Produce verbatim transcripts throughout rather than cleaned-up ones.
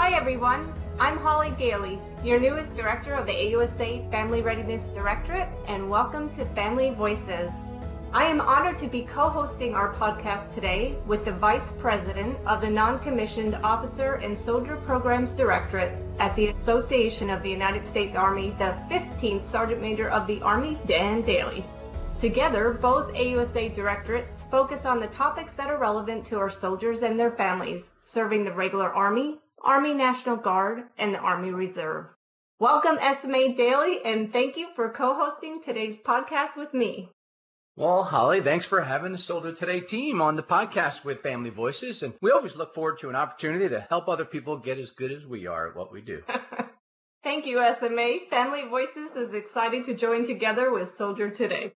Hi everyone, I'm Holly Daly, your newest director of the A U S A Family Readiness Directorate, and welcome to Family Voices. I am honored to be co-hosting our podcast today with the Vice President of the Non-Commissioned Officer and Soldier Programs Directorate at the Association of the United States Army, the fifteenth Sergeant Major of the Army, Dan Daly. Together, both A U S A directorates focus on the topics that are relevant to our soldiers and their families, serving the regular Army, Army National Guard, and the Army Reserve. Welcome, S M A Daly, and thank you for co-hosting today's podcast with me. Well, Holly, thanks for having the Soldier Today team on the podcast with Family Voices, and we always look forward to an opportunity to help other people get as good as we are at what we do. Thank you, S M A. Family Voices is excited to join together with Soldier Today.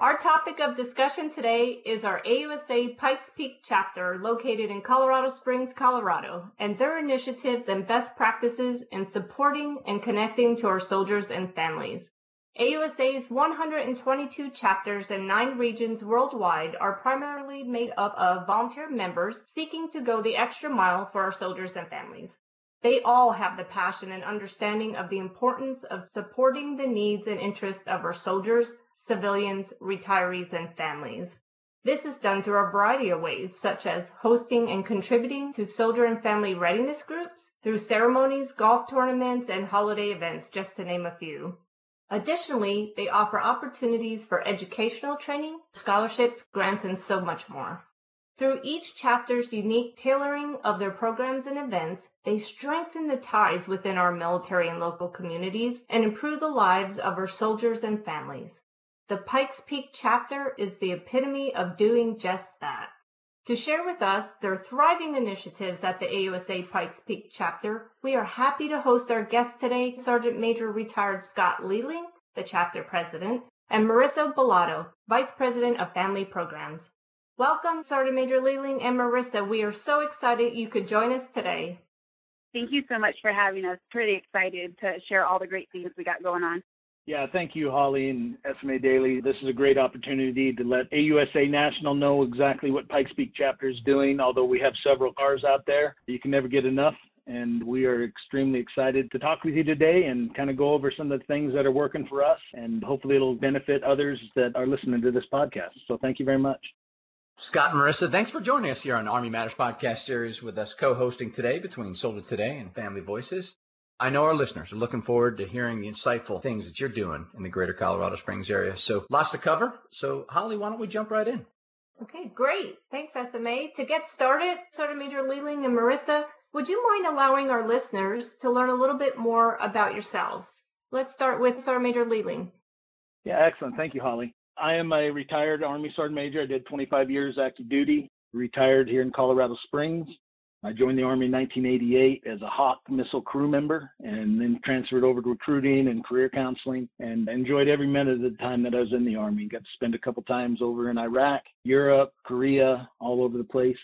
Our topic of discussion today is our A U S A Pikes Peak chapter located in Colorado Springs, Colorado, and their initiatives and best practices in supporting and connecting to our soldiers and families. A U S A's one hundred twenty-two chapters in nine regions worldwide are primarily made up of volunteer members seeking to go the extra mile for our soldiers and families. They all have the passion and understanding of the importance of supporting the needs and interests of our soldiers, civilians, retirees, and families. This is done through a variety of ways, such as hosting and contributing to soldier and family readiness groups, through ceremonies, golf tournaments, and holiday events, just to name a few. Additionally, they offer opportunities for educational training, scholarships, grants, and so much more. Through each chapter's unique tailoring of their programs and events, they strengthen the ties within our military and local communities and improve the lives of our soldiers and families. The Pikes Peak chapter is the epitome of doing just that. To share with us their thriving initiatives at the A U S A Pikes Peak chapter, we are happy to host our guests today, Sergeant Major Retired Scott Leeling, the chapter president, and Marissa Bilotto, Vice President of Family Programs. Welcome, Sergeant Major Leeling and Marissa. We are so excited you could join us today. Thank you so much for having us. Pretty excited to share all the great things we got going on. Yeah, thank you, Holly and S M A Daly. This is a great opportunity to let A U S A National know exactly what Pikes Peak chapter is doing, although we have several cars out there. You can never get enough, and we are extremely excited to talk with you today and kind of go over some of the things that are working for us, and hopefully it'll benefit others that are listening to this podcast. So thank you very much. Scott and Marissa, thanks for joining us here on the Army Matters podcast series with us co-hosting today between Soldier Today and Family Voices. I know our listeners are looking forward to hearing the insightful things that you're doing in the greater Colorado Springs area. So lots to cover. So Holly, why don't we jump right in? Okay, great. Thanks, S M A. To get started, Sergeant Major Leeling and Marissa, would you mind allowing our listeners to learn a little bit more about yourselves? Let's start with Sergeant Major Leeling. Yeah, excellent. Thank you, Holly. I am a retired Army Sergeant Major. I did twenty-five years active duty, retired here in Colorado Springs. I joined the Army in nineteen eighty-eight as a Hawk missile crew member, and then transferred over to recruiting and career counseling, and enjoyed every minute of the time that I was in the Army. Got to spend a couple times over in Iraq, Europe, Korea, all over the place.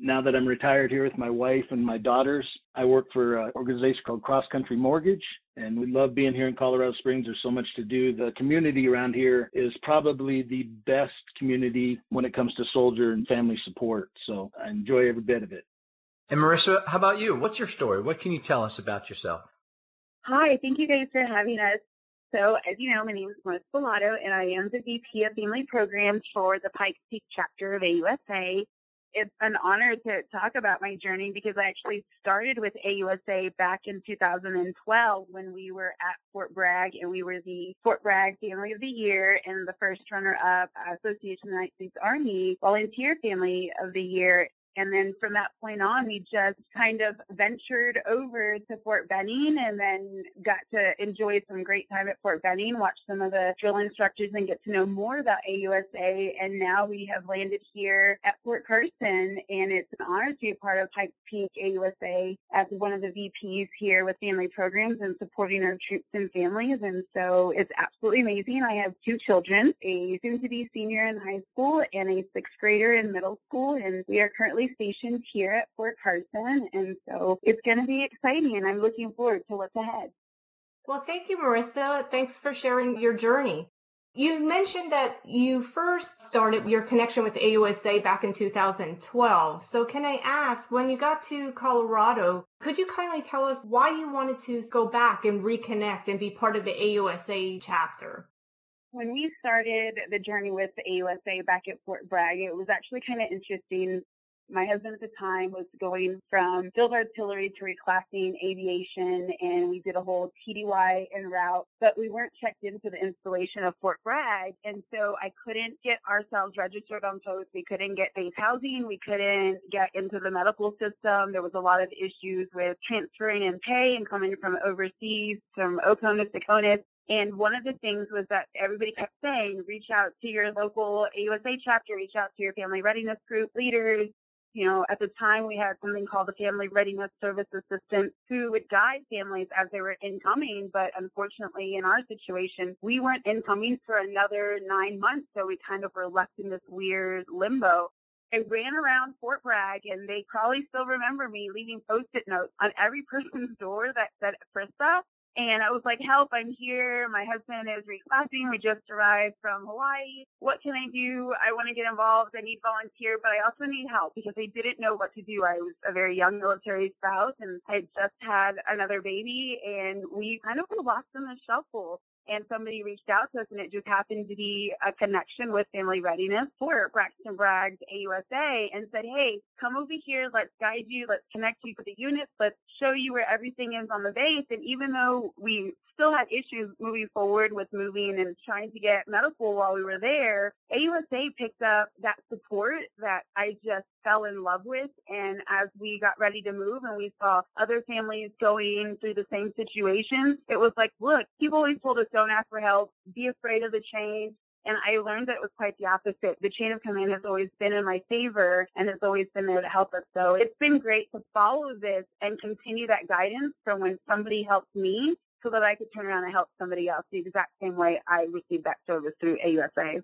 Now that I'm retired here with my wife and my daughters, I work for an organization called Cross Country Mortgage, and we love being here in Colorado Springs. There's so much to do. The community around here is probably the best community when it comes to soldier and family support, so I enjoy every bit of it. And Marissa, how about you? What's your story? What can you tell us about yourself? Hi, thank you guys for having us. So as you know, my name is Marissa Bilotto, and I am the V P of Family Programs for the Pikes Peak chapter of A U S A. It's an honor to talk about my journey because I actually started with A U S A back in two thousand twelve when we were at Fort Bragg, and we were the Fort Bragg Family of the Year and the first runner-up Association of the United States Army Volunteer Family of the Year. And then from that point on, we just kind of ventured over to Fort Benning and then got to enjoy some great time at Fort Benning, watch some of the drill instructors and get to know more about A U S A. And now we have landed here at Fort Carson, and it's an honor to be a part of Pikes Peak A U S A as one of the V Ps here with Family Programs and supporting our troops and families. And so it's absolutely amazing. I have two children, a soon-to-be senior in high school and a sixth grader in middle school, and we are currently stationed here at Fort Carson, and so it's going to be exciting, and I'm looking forward to what's ahead. Well, thank you, Marissa. Thanks for sharing your journey. You mentioned that you first started your connection with A U S A back in two thousand twelve. So can I ask, when you got to Colorado, could you kindly tell us why you wanted to go back and reconnect and be part of the A U S A chapter? When we started the journey with the A U S A back at Fort Bragg, it was actually kind of interesting. My husband at the time was going from field artillery to reclassing aviation, and we did a whole T D Y en route, but we weren't checked in for the installation of Fort Bragg, and so I couldn't get ourselves registered on post. We couldn't get base housing. We couldn't get into the medical system. There was a lot of issues with transferring in pay and coming from overseas, from Oconus to Conus. And one of the things was that everybody kept saying, reach out to your local A U S A chapter, reach out to your family readiness group leaders. You know, at the time, we had something called the Family Readiness Service Assistant who would guide families as they were incoming. But unfortunately, in our situation, we weren't incoming for another nine months. So we kind of were left in this weird limbo. I ran around Fort Bragg, and they probably still remember me leaving Post-it notes on every person's door that said Frista. And I was like, help, I'm here. My husband is reclassing. We just arrived from Hawaii. What can I do? I want to get involved. I need volunteer, but I also need help because I didn't know what to do. I was a very young military spouse, and I just had another baby, and we kind of were lost in the shuffle. And somebody reached out to us, and it just happened to be a connection with Family Readiness for Braxton Bragg's A U S A and said, hey, come over here. Let's guide you. Let's connect you to the units. Let's show you where everything is on the base. And even though we still had issues moving forward with moving and trying to get medical while we were there, A U S A picked up that support that I just fell in love with. And as we got ready to move and we saw other families going through the same situations, it was like, look, people always told us, don't ask for help, be afraid of the change. And I learned that it was quite the opposite. The chain of command has always been in my favor, and it's always been there to help us. So it's been great to follow this and continue that guidance from when somebody helped me so that I could turn around and help somebody else the exact same way I received that service through A U S A.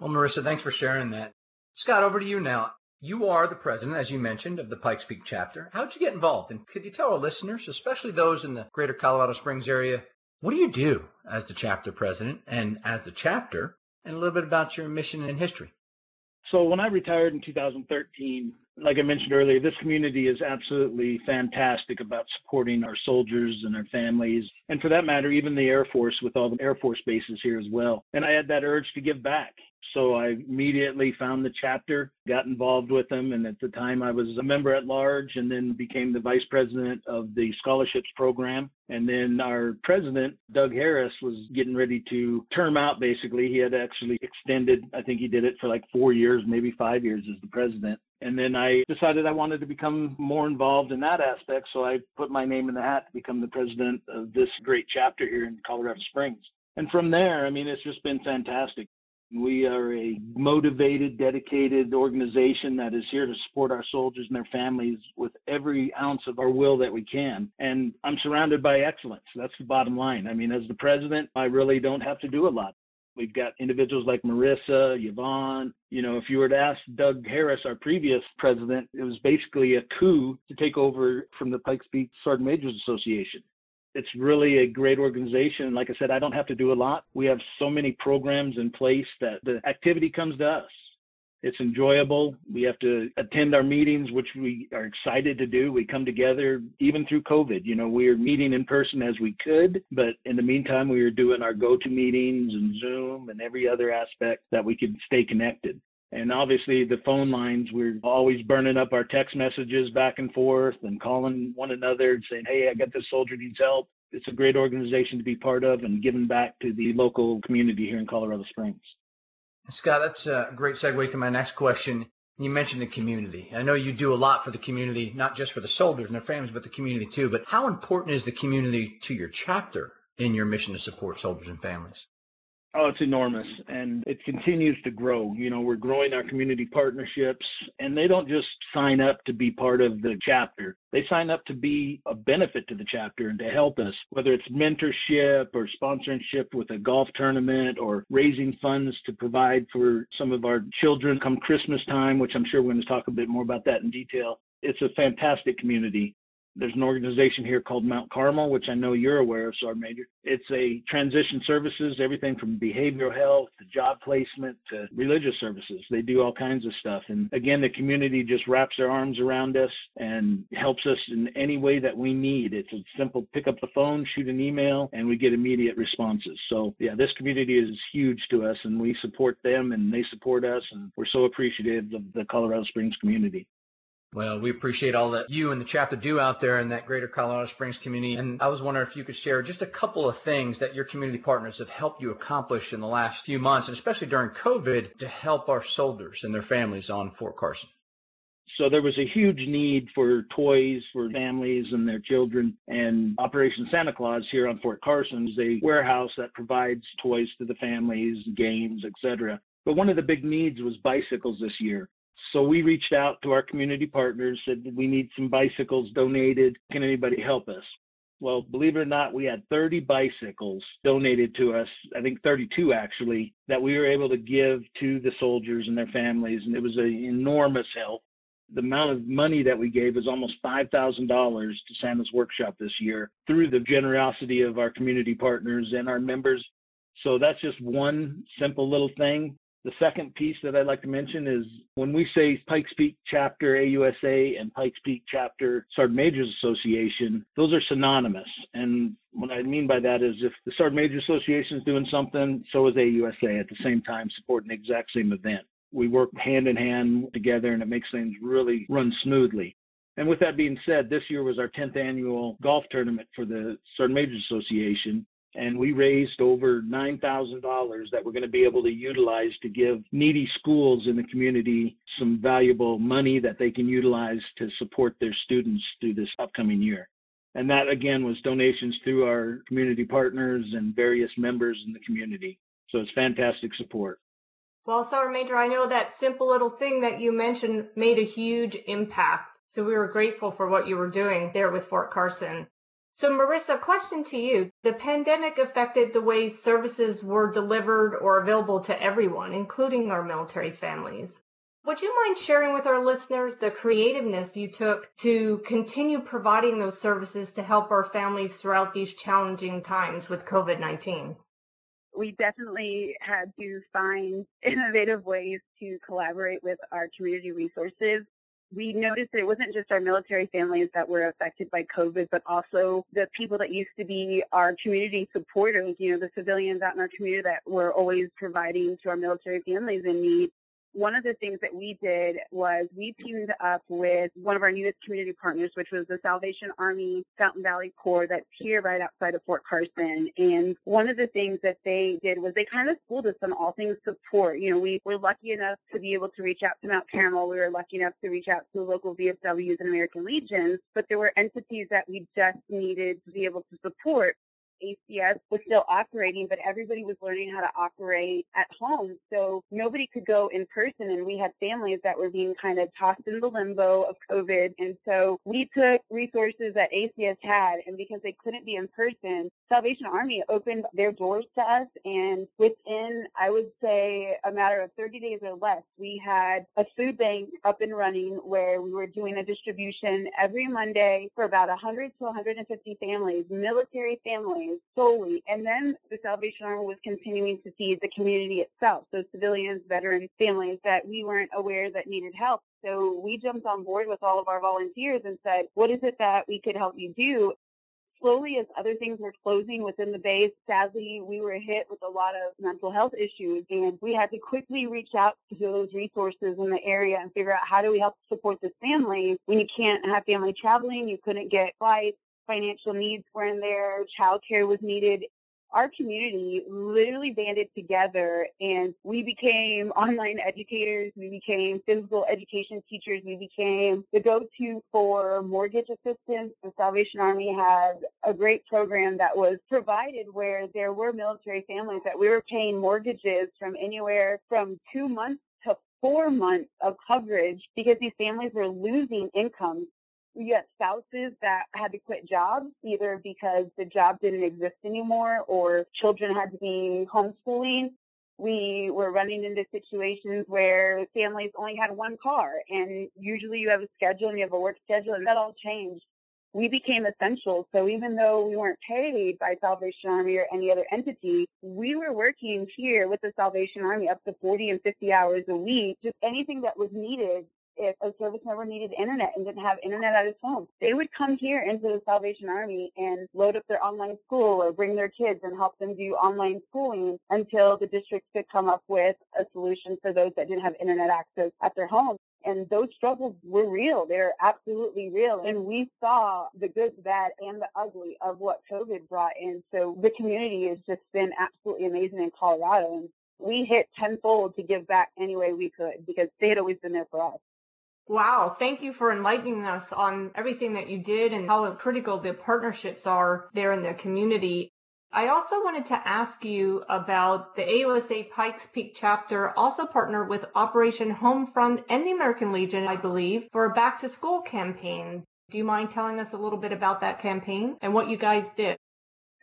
Well, Marissa, thanks for sharing that. Scott, over to you now. You are the president, as you mentioned, of the Pikes Peak chapter. How did you get involved? And could you tell our listeners, especially those in the greater Colorado Springs area, what do you do as the chapter president and as the chapter, and a little bit about your mission and history? So when I retired in two thousand thirteen, like I mentioned earlier, this community is absolutely fantastic about supporting our soldiers and our families, and for that matter, even the Air Force with all the Air Force bases here as well. And I had that urge to give back. So I immediately found the chapter, got involved with them, and at the time I was a member at large and then became the vice president of the scholarships program. And then our president, Doug Harris, was getting ready to term out basically. He had actually extended, I think he did it for like four years, maybe five years as the president. And then I decided I wanted to become more involved in that aspect, so I put my name in the hat to become the president of this great chapter here in Colorado Springs. And from there, I mean, it's just been fantastic. We are a motivated, dedicated organization that is here to support our soldiers and their families with every ounce of our will that we can. And I'm surrounded by excellence. That's the bottom line. I mean, as the president, I really don't have to do a lot. We've got individuals like Marissa, Yvonne. You know, if you were to ask Doug Harris, our previous president, it was basically a coup to take over from the Pikes Peak Sergeant Majors Association. It's really a great organization. Like I said, I don't have to do a lot. We have so many programs in place that the activity comes to us. It's enjoyable. We have to attend our meetings, which we are excited to do. We come together even through COVID. You know, we are meeting in person as we could, but in the meantime, we are doing our go-to meetings and Zoom and every other aspect that we could stay connected. And obviously the phone lines, we're always burning up our text messages back and forth and calling one another and saying, hey, I got this soldier needs help. It's a great organization to be part of and giving back to the local community here in Colorado Springs. Scott, that's a great segue to my next question. You mentioned the community. I know you do a lot for the community, not just for the soldiers and their families, but the community too. But how important is the community to your chapter in your mission to support soldiers and families? Oh, it's enormous, and it continues to grow. You know, we're growing our community partnerships, and they don't just sign up to be part of the chapter. They sign up to be a benefit to the chapter and to help us, whether it's mentorship or sponsorship with a golf tournament or raising funds to provide for some of our children come Christmas time, which I'm sure we're going to talk a bit more about that in detail. It's a fantastic community. There's an organization here called Mount Carmel, which I know you're aware of, Sergeant Major. It's a transition services, everything from behavioral health to job placement to religious services. They do all kinds of stuff. And again, the community just wraps their arms around us and helps us in any way that we need. It's a simple pick up the phone, shoot an email, and we get immediate responses. So yeah, this community is huge to us, and we support them and they support us. And we're so appreciative of the Colorado Springs community. Well, we appreciate all that you and the chapter do out there in that greater Colorado Springs community. And I was wondering if you could share just a couple of things that your community partners have helped you accomplish in the last few months, and especially during COVID, to help our soldiers and their families on Fort Carson. So there was a huge need for toys for families and their children, and Operation Santa Claus here on Fort Carson is a warehouse that provides toys to the families, games, et cetera. But one of the big needs was bicycles this year. So we reached out to our community partners, said we need some bicycles donated. Can anybody help us? Well, believe it or not, we had thirty bicycles donated to us, I think thirty-two actually, that we were able to give to the soldiers and their families. And it was an enormous help. The amount of money that we gave was almost five thousand dollars to Santa's Workshop this year through the generosity of our community partners and our members. So that's just one simple little thing. The second piece that I'd like to mention is when we say Pikes Peak Chapter A U S A and Pikes Peak Chapter Sergeant Majors Association, those are synonymous. And what I mean by that is if the Sergeant Majors Association is doing something, so is A U S A at the same time supporting the exact same event. We work hand in hand together, and it makes things really run smoothly. And with that being said, this year was our tenth annual golf tournament for the Sergeant Majors Association. And we raised over nine thousand dollars that we're going to be able to utilize to give needy schools in the community some valuable money that they can utilize to support their students through this upcoming year. And that, again, was donations through our community partners and various members in the community. So it's fantastic support. Well, Sergeant Major, I know that simple little thing that you mentioned made a huge impact. So we were grateful for what you were doing there with Fort Carson. So, Marissa, question to you. The pandemic affected the way services were delivered or available to everyone, including our military families. Would you mind sharing with our listeners the creativeness you took to continue providing those services to help our families throughout these challenging times with COVID nineteen? We definitely had to find innovative ways to collaborate with our community resources. We noticed that it wasn't just our military families that were affected by COVID, but also the people that used to be our community supporters, you know, the civilians out in our community that were always providing to our military families in need. One of the things that we did was we teamed up with one of our newest community partners, which was the Salvation Army Fountain Valley Corps that's here right outside of Fort Carson. And one of the things that they did was they kind of schooled us on all things support. You know, we were lucky enough to be able to reach out to Mount Carmel. We were lucky enough to reach out to the local V F Ws and American Legion, but there were entities that we just needed to be able to support. A C S was still operating, but everybody was learning how to operate at home. So nobody could go in person, and we had families that were being kind of tossed in the limbo of COVID. And so we took resources that A C S had, and because they couldn't be in person, Salvation Army opened their doors to us. And within, I would say, a matter of thirty days or less, we had a food bank up and running where we were doing a distribution every Monday for about one hundred to one hundred fifty families, military families, solely. And then the Salvation Army was continuing to feed the community itself, so civilians, veterans, families that we weren't aware that needed help. So we jumped on board with all of our volunteers and said, what is it that we could help you do? Slowly, as other things were closing within the base, sadly, we were hit with a lot of mental health issues, and we had to quickly reach out to those resources in the area and figure out how do we help support this family when you can't have family traveling, you couldn't get flights, financial needs were in there, childcare was needed. Our community literally banded together, and we became online educators, we became physical education teachers, we became the go-to for mortgage assistance. The Salvation Army had a great program that was provided where there were military families that we were paying mortgages from anywhere from two months to four months of coverage because these families were losing income. We had spouses that had to quit jobs, either because the job didn't exist anymore or children had to be homeschooling. We were running into situations where families only had one car, and usually you have a schedule and you have a work schedule, and that all changed. we became essential. So even though we weren't paid by Salvation Army or any other entity, we were working here with the Salvation Army up to forty and fifty hours a week, just anything that was needed. If a service member needed internet and didn't have internet at his home, they would come here into the Salvation Army and load up their online school or bring their kids and help them do online schooling until the district could come up with a solution for those that didn't have internet access at their home. And those struggles were real. They were absolutely real. And we saw the good, the bad, and the ugly of what COVID brought in. So the community has just been absolutely amazing in Colorado. And we hit tenfold to give back any way we could because they had always been there for us. Wow. Thank you for enlightening us on everything that you did and how critical the partnerships are there in the community. I also wanted to ask you about the A U S A Pikes Peak chapter also partnered with Operation Homefront and the American Legion, I believe, for a back to school campaign. Do you mind telling us a little bit about that campaign and what you guys did?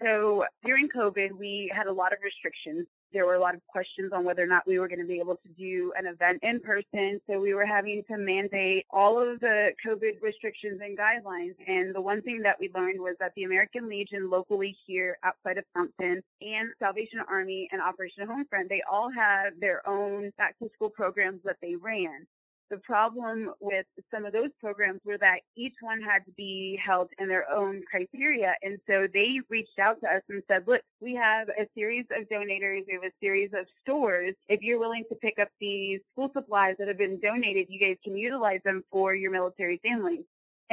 So during COVID, we had a lot of restrictions. There were a lot of questions on whether or not we were going to be able to do an event in person. So we were having to mandate all of the COVID restrictions and guidelines. And the one thing that we learned was that the American Legion locally here outside of Compton and Salvation Army and Operation Homefront, they all have their own back-to-school programs that they ran. The problem with some of those programs were that each one had to be held in their own criteria. And so they reached out to us and said, look, we have a series of donators. We have a series of stores. If you're willing to pick up these school supplies that have been donated, you guys can utilize them for your military families.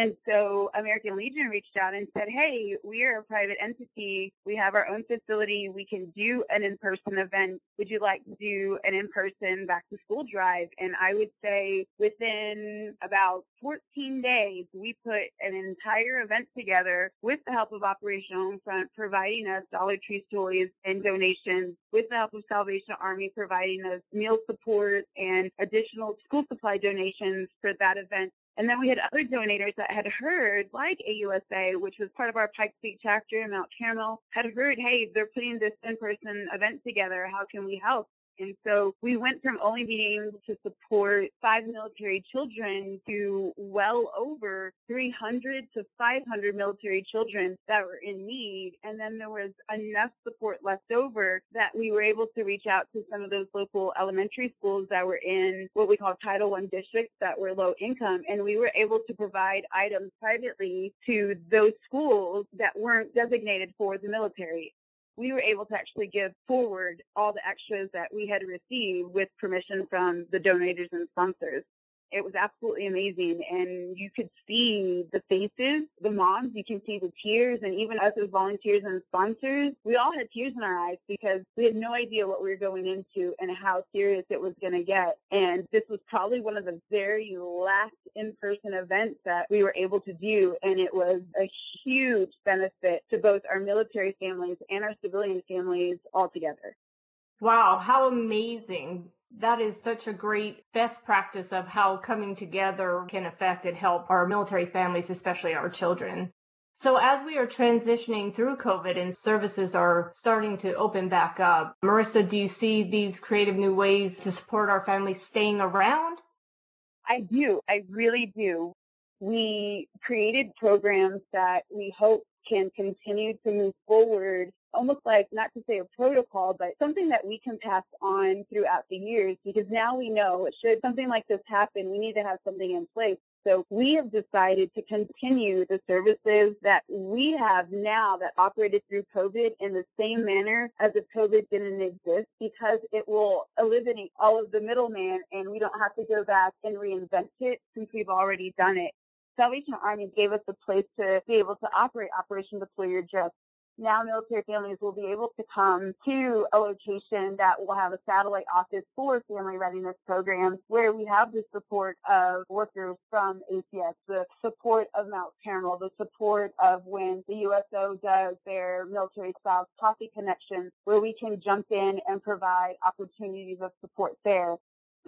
And so American Legion reached out and said, hey, we are a private entity. We have our own facility. We can do an in-person event. Would you like to do an in-person back-to-school drive? And I would say within about fourteen days, we put an entire event together with the help of Operation Homefront, providing us Dollar Tree toys and donations, with the help of Salvation Army, providing us meal support and additional school supply donations for that event. And then we had other donators that had heard, like A U S A, which was part of our Pikes Peak chapter in Mount Carmel, had heard, hey, they're putting this in-person event together. How can we help? And so we went from only being able to support five military children to well over three hundred to five hundred military children that were in need. And then there was enough support left over that we were able to reach out to some of those local elementary schools that were in what we call Title one districts that were low income. And we were able to provide items privately to those schools that weren't designated for the military. We were able to actually give forward all the extras that we had received with permission from the donors and sponsors. It was absolutely amazing. And you could see the faces, the moms, you can see the tears, and even us as volunteers and sponsors, we all had tears in our eyes because we had no idea what we were going into and how serious it was going to get. And this was probably one of the very last in-person events that we were able to do. And it was a huge benefit to both our military families and our civilian families altogether. Wow, how amazing. That is such a great best practice of how coming together can affect and help our military families, especially our children. So as we are transitioning through COVID and services are starting to open back up, Marissa, do you see these creative new ways to support our families staying around? I do. I really do. We created programs that we hope can continue to move forward, almost like, not to say a protocol, but something that we can pass on throughout the years, because now we know should something like this happen, we need to have something in place. So we have decided to continue the services that we have now that operated through COVID in the same manner as if COVID didn't exist, because it will eliminate all of the middleman and we don't have to go back and reinvent it since we've already done it. Salvation Army gave us a place to be able to operate Operation Deploy Your Drip. Now military families will be able to come to a location that will have a satellite office for family readiness programs, where we have the support of workers from A C S, the support of Mount Carmel, the support of when the U S O does their military spouse coffee connections, where we can jump in and provide opportunities of support there.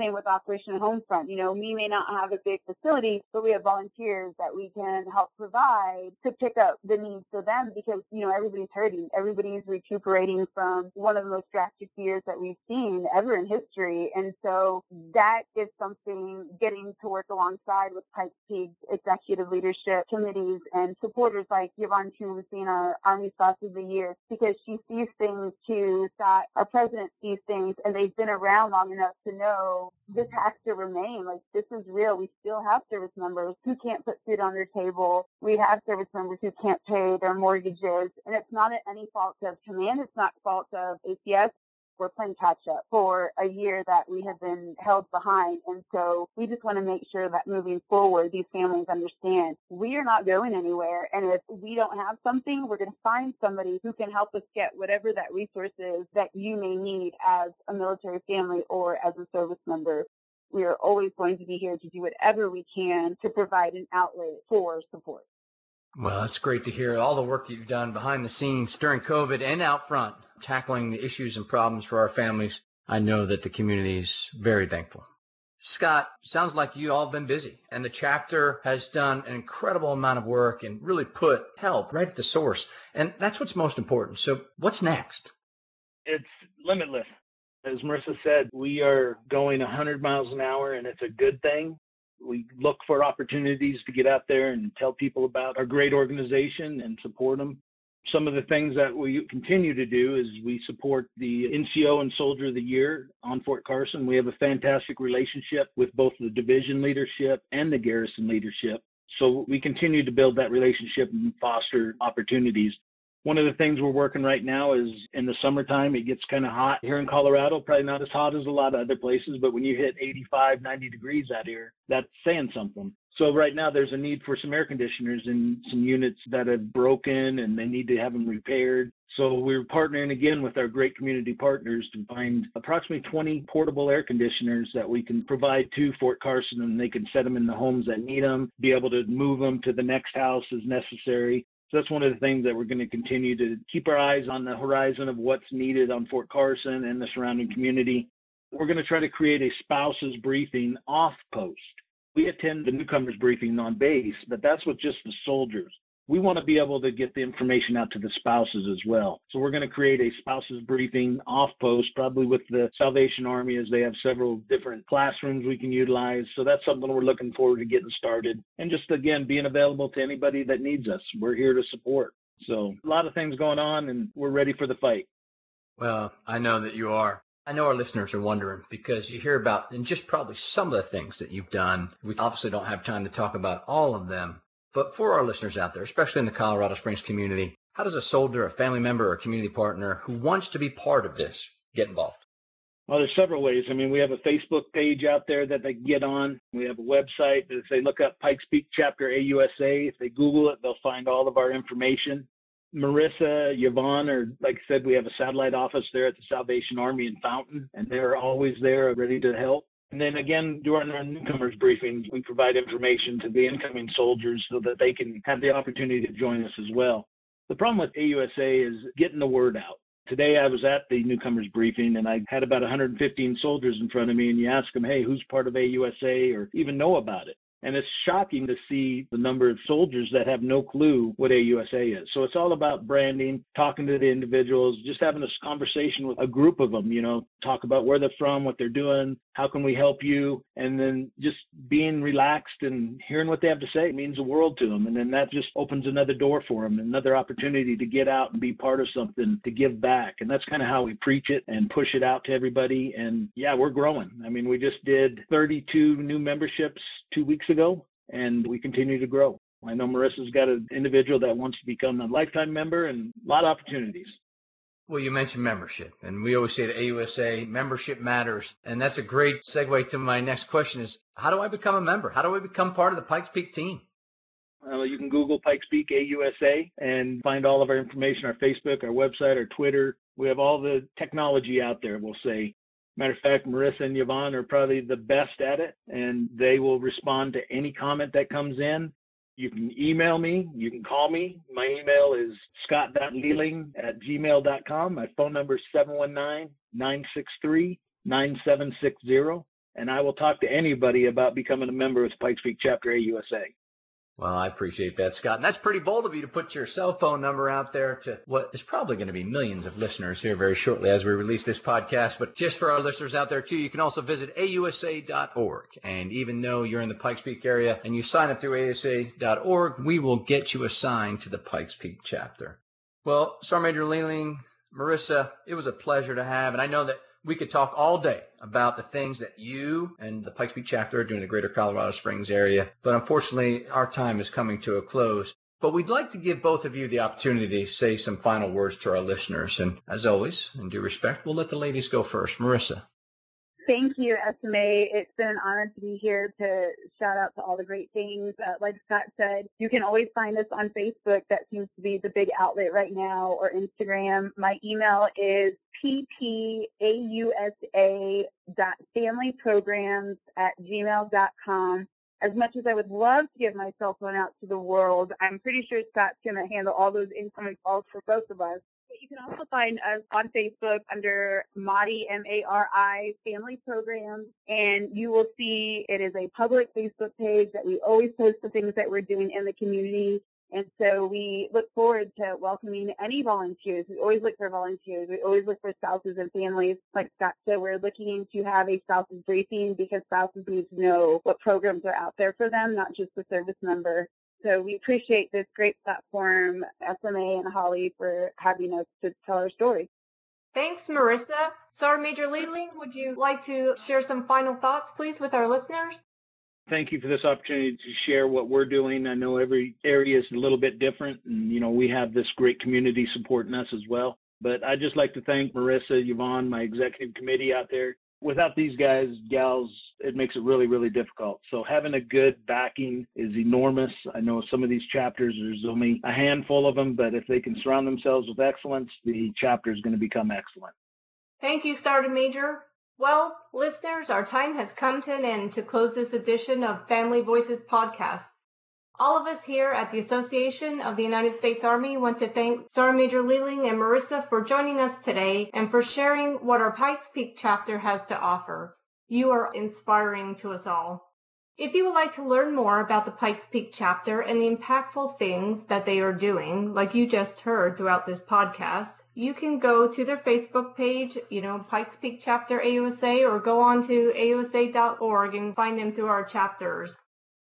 same with Operation Homefront. You know, we may not have a big facility, but we have volunteers that we can help provide to pick up the needs for them because, you know, everybody's hurting. Everybody's recuperating from one of the most drastic years that we've seen ever in history. And so that is something getting to work alongside with Pikes Peak executive leadership committees and supporters like Yvonne who's been our Army Spouse of the Year because she sees things too that our president sees things and they've been around long enough to know this has to remain. Like, this is real. We still have service members who can't put food on their table. We have service members who can't pay their mortgages. And it's not at any fault of command. It's not fault of A C S. We're playing catch up for a year that we have been held behind. And so we just want to make sure that moving forward, these families understand we are not going anywhere. And if we don't have something, we're going to find somebody who can help us get whatever that resource is that you may need as a military family or as a service member. We are always going to be here to do whatever we can to provide an outlet for support. Well, that's great to hear all the work that you've done behind the scenes during COVID and out front, tackling the issues and problems for our families. I know that the community is very thankful. Scott, sounds like you all have been busy, and the chapter has done an incredible amount of work and really put help right at the source. And that's what's most important. So what's next? It's limitless. As Marissa said, we are going one hundred miles an hour, and it's a good thing. We look for opportunities to get out there and tell people about our great organization and support them. Some of the things that we continue to do is we support the N C O and Soldier of the Year on Fort Carson. We have a fantastic relationship with both the division leadership and the garrison leadership. So we continue to build that relationship and foster opportunities. One of the things we're working right now is in the summertime, it gets kind of hot here in Colorado, probably not as hot as a lot of other places, but when you hit eighty-five, ninety degrees out here, that's saying something. So right now there's a need for some air conditioners in some units that have broken and they need to have them repaired. So we're partnering again with our great community partners to find approximately twenty portable air conditioners that we can provide to Fort Carson, and they can set them in the homes that need them, be able to move them to the next house as necessary. So that's one of the things that we're going to continue to keep our eyes on the horizon of what's needed on Fort Carson and the surrounding community. We're going to try to create a spouses briefing off post. We attend the newcomers briefing on base, but that's with just the soldiers. We want to be able to get the information out to the spouses as well. So we're going to create a spouses briefing off post, probably with the Salvation Army, as they have several different classrooms we can utilize. So that's something we're looking forward to getting started. And just, again, being available to anybody that needs us. We're here to support. So a lot of things going on, and we're ready for the fight. Well, I know that you are. I know our listeners are wondering because you hear about, and just probably some of the things that you've done. We obviously don't have time to talk about all of them. But for our listeners out there, especially in the Colorado Springs community, how does a soldier, a family member, or a community partner who wants to be part of this get involved? Well, there's several ways. I mean, we have a Facebook page out there that they can get on. We have a website that if they look up Pikes Peak Chapter A U S A, if they Google it, they'll find all of our information. Marissa, Yvonne, or like I said, we have a satellite office there at the Salvation Army in Fountain, and they're always there ready to help. And then again, during our newcomers briefing, we provide information to the incoming soldiers so that they can have the opportunity to join us as well. The problem with A U S A is getting the word out. Today I was at the newcomers briefing and I had about one hundred fifteen soldiers in front of me, and you ask them, hey, who's part of A U S A or even know about it? And it's shocking to see the number of soldiers that have no clue what A U S A is. So it's all about branding, talking to the individuals, just having this conversation with a group of them, you know, talk about where they're from, what they're doing, how can we help you? And then just being relaxed and hearing what they have to say means the world to them. And then that just opens another door for them, another opportunity to get out and be part of something, to give back. And that's kind of how we preach it and push it out to everybody. And yeah, we're growing. I mean, we just did thirty-two new memberships two weeks ago. ago, and we continue to grow. I know Marissa's got an individual that wants to become a lifetime member and a lot of opportunities. Well, you mentioned membership, and we always say to A U S A, membership matters. And that's a great segue to my next question is, how do I become a member? How do I become part of the Pikes Peak team? Well, you can Google Pikes Peak A U S A and find all of our information, our Facebook, our website, our Twitter. We have all the technology out there, we'll say. Matter of fact, Marissa and Yvonne are probably the best at it, and they will respond to any comment that comes in. You can email me. You can call me. My email is scott dot leeling at gmail dot com. My phone number is seven one nine, nine six three, nine seven six zero. and I will talk to anybody about becoming a member of Pikes Peak Chapter A U S A. Well, I appreciate that, Scott. And that's pretty bold of you to put your cell phone number out there to what is probably going to be millions of listeners here very shortly as we release this podcast. But just for our listeners out there, too, you can also visit A U S A dot org. And even though you're in the Pikes Peak area and you sign up through A U S A dot org, we will get you assigned to the Pikes Peak chapter. Well, Sergeant Major Leeling, Marissa, it was a pleasure to have. And I know that we could talk all day about the things that you and the Pikes Peak chapter are doing in the greater Colorado Springs area. But unfortunately, our time is coming to a close. But we'd like to give both of you the opportunity to say some final words to our listeners. And as always, in due respect, we'll let the ladies go first. Marissa. Thank you, S M A. It's been an honor to be here to shout out to all the great things. Uh, like Scott said, you can always find us on Facebook. That seems to be the big outlet right now, or Instagram. My email is p p a u s a dot family programs at gmail dot com. As much as I would love to give my cell phone out to the world, I'm pretty sure Scott's going to handle all those incoming calls for both of us. But you can also find us on Facebook under Mari, M A R I, Family Programs, and you will see it is a public Facebook page that we always post the things that we're doing in the community. And so we look forward to welcoming any volunteers. We always look for volunteers. We always look for spouses and families. Like Scott said, we're looking to have a spouses briefing because spouses need to know what programs are out there for them, not just the service member. So we appreciate this great platform, S M A and Holly, for having us to tell our story. Thanks, Marissa. Sergeant Major Leeling, would you like to share some final thoughts, please, with our listeners? Thank you for this opportunity to share what we're doing. I know every area is a little bit different, and, you know, we have this great community supporting us as well. But I'd just like to thank Marissa, Yvonne, my executive committee out there. Without these guys, gals, it makes it really, really difficult. So having a good backing is enormous. I know some of these chapters, there's only a handful of them, but if they can surround themselves with excellence, the chapter is going to become excellent. Thank you, Sergeant Major. Well, listeners, our time has come to an end to close this edition of Family Voices Podcast. All of us here at the Association of the United States Army want to thank Sergeant Major Leeling and Marissa for joining us today and for sharing what our Pikes Peak chapter has to offer. You are inspiring to us all. If you would like to learn more about the Pikes Peak chapter and the impactful things that they are doing, like you just heard throughout this podcast, you can go to their Facebook page, you know, Pikes Peak Chapter A U S A, or go on to A U S A dot org and find them through our chapters.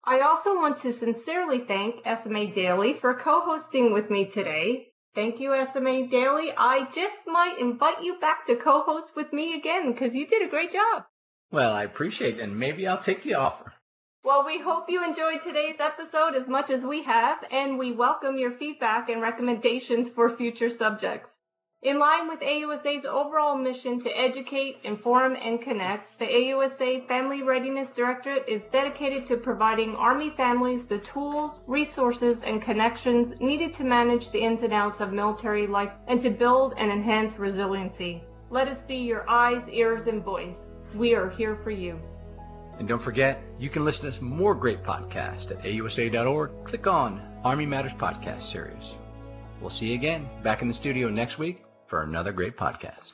I also want to sincerely thank S M A Daly for co-hosting with me today. Thank you, S M A Daly. I just might invite you back to co-host with me again because you did a great job. Well, I appreciate it, and maybe I'll take the offer. Well, we hope you enjoyed today's episode as much as we have, and we welcome your feedback and recommendations for future subjects. In line with A U S A's overall mission to educate, inform, and connect, the A U S A Family Readiness Directorate is dedicated to providing Army families the tools, resources, and connections needed to manage the ins and outs of military life and to build and enhance resiliency. Let us be your eyes, ears, and voice. We are here for you. And don't forget, you can listen to more great podcasts at A U S A dot org. Click on Army Matters Podcast Series. We'll see you again back in the studio next week for another great podcast.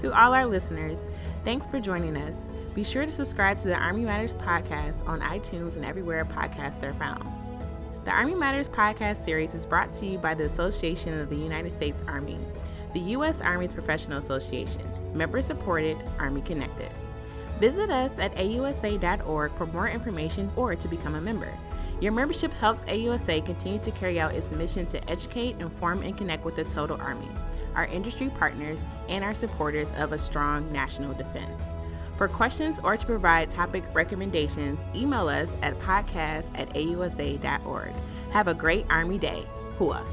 To all our listeners, thanks for joining us. Be sure to subscribe to the Army Matters Podcast on iTunes and everywhere podcasts are found. The Army Matters Podcast series is brought to you by the Association of the United States Army, the U S Army's professional association, member-supported, Army-connected. Visit us at A U S A dot org for more information or to become a member. Your membership helps A U S A continue to carry out its mission to educate, inform, and connect with the total Army, our industry partners, and our supporters of a strong national defense. For questions or to provide topic recommendations, email us at podcast at A U S A dot org. Have a great Army day. Hua!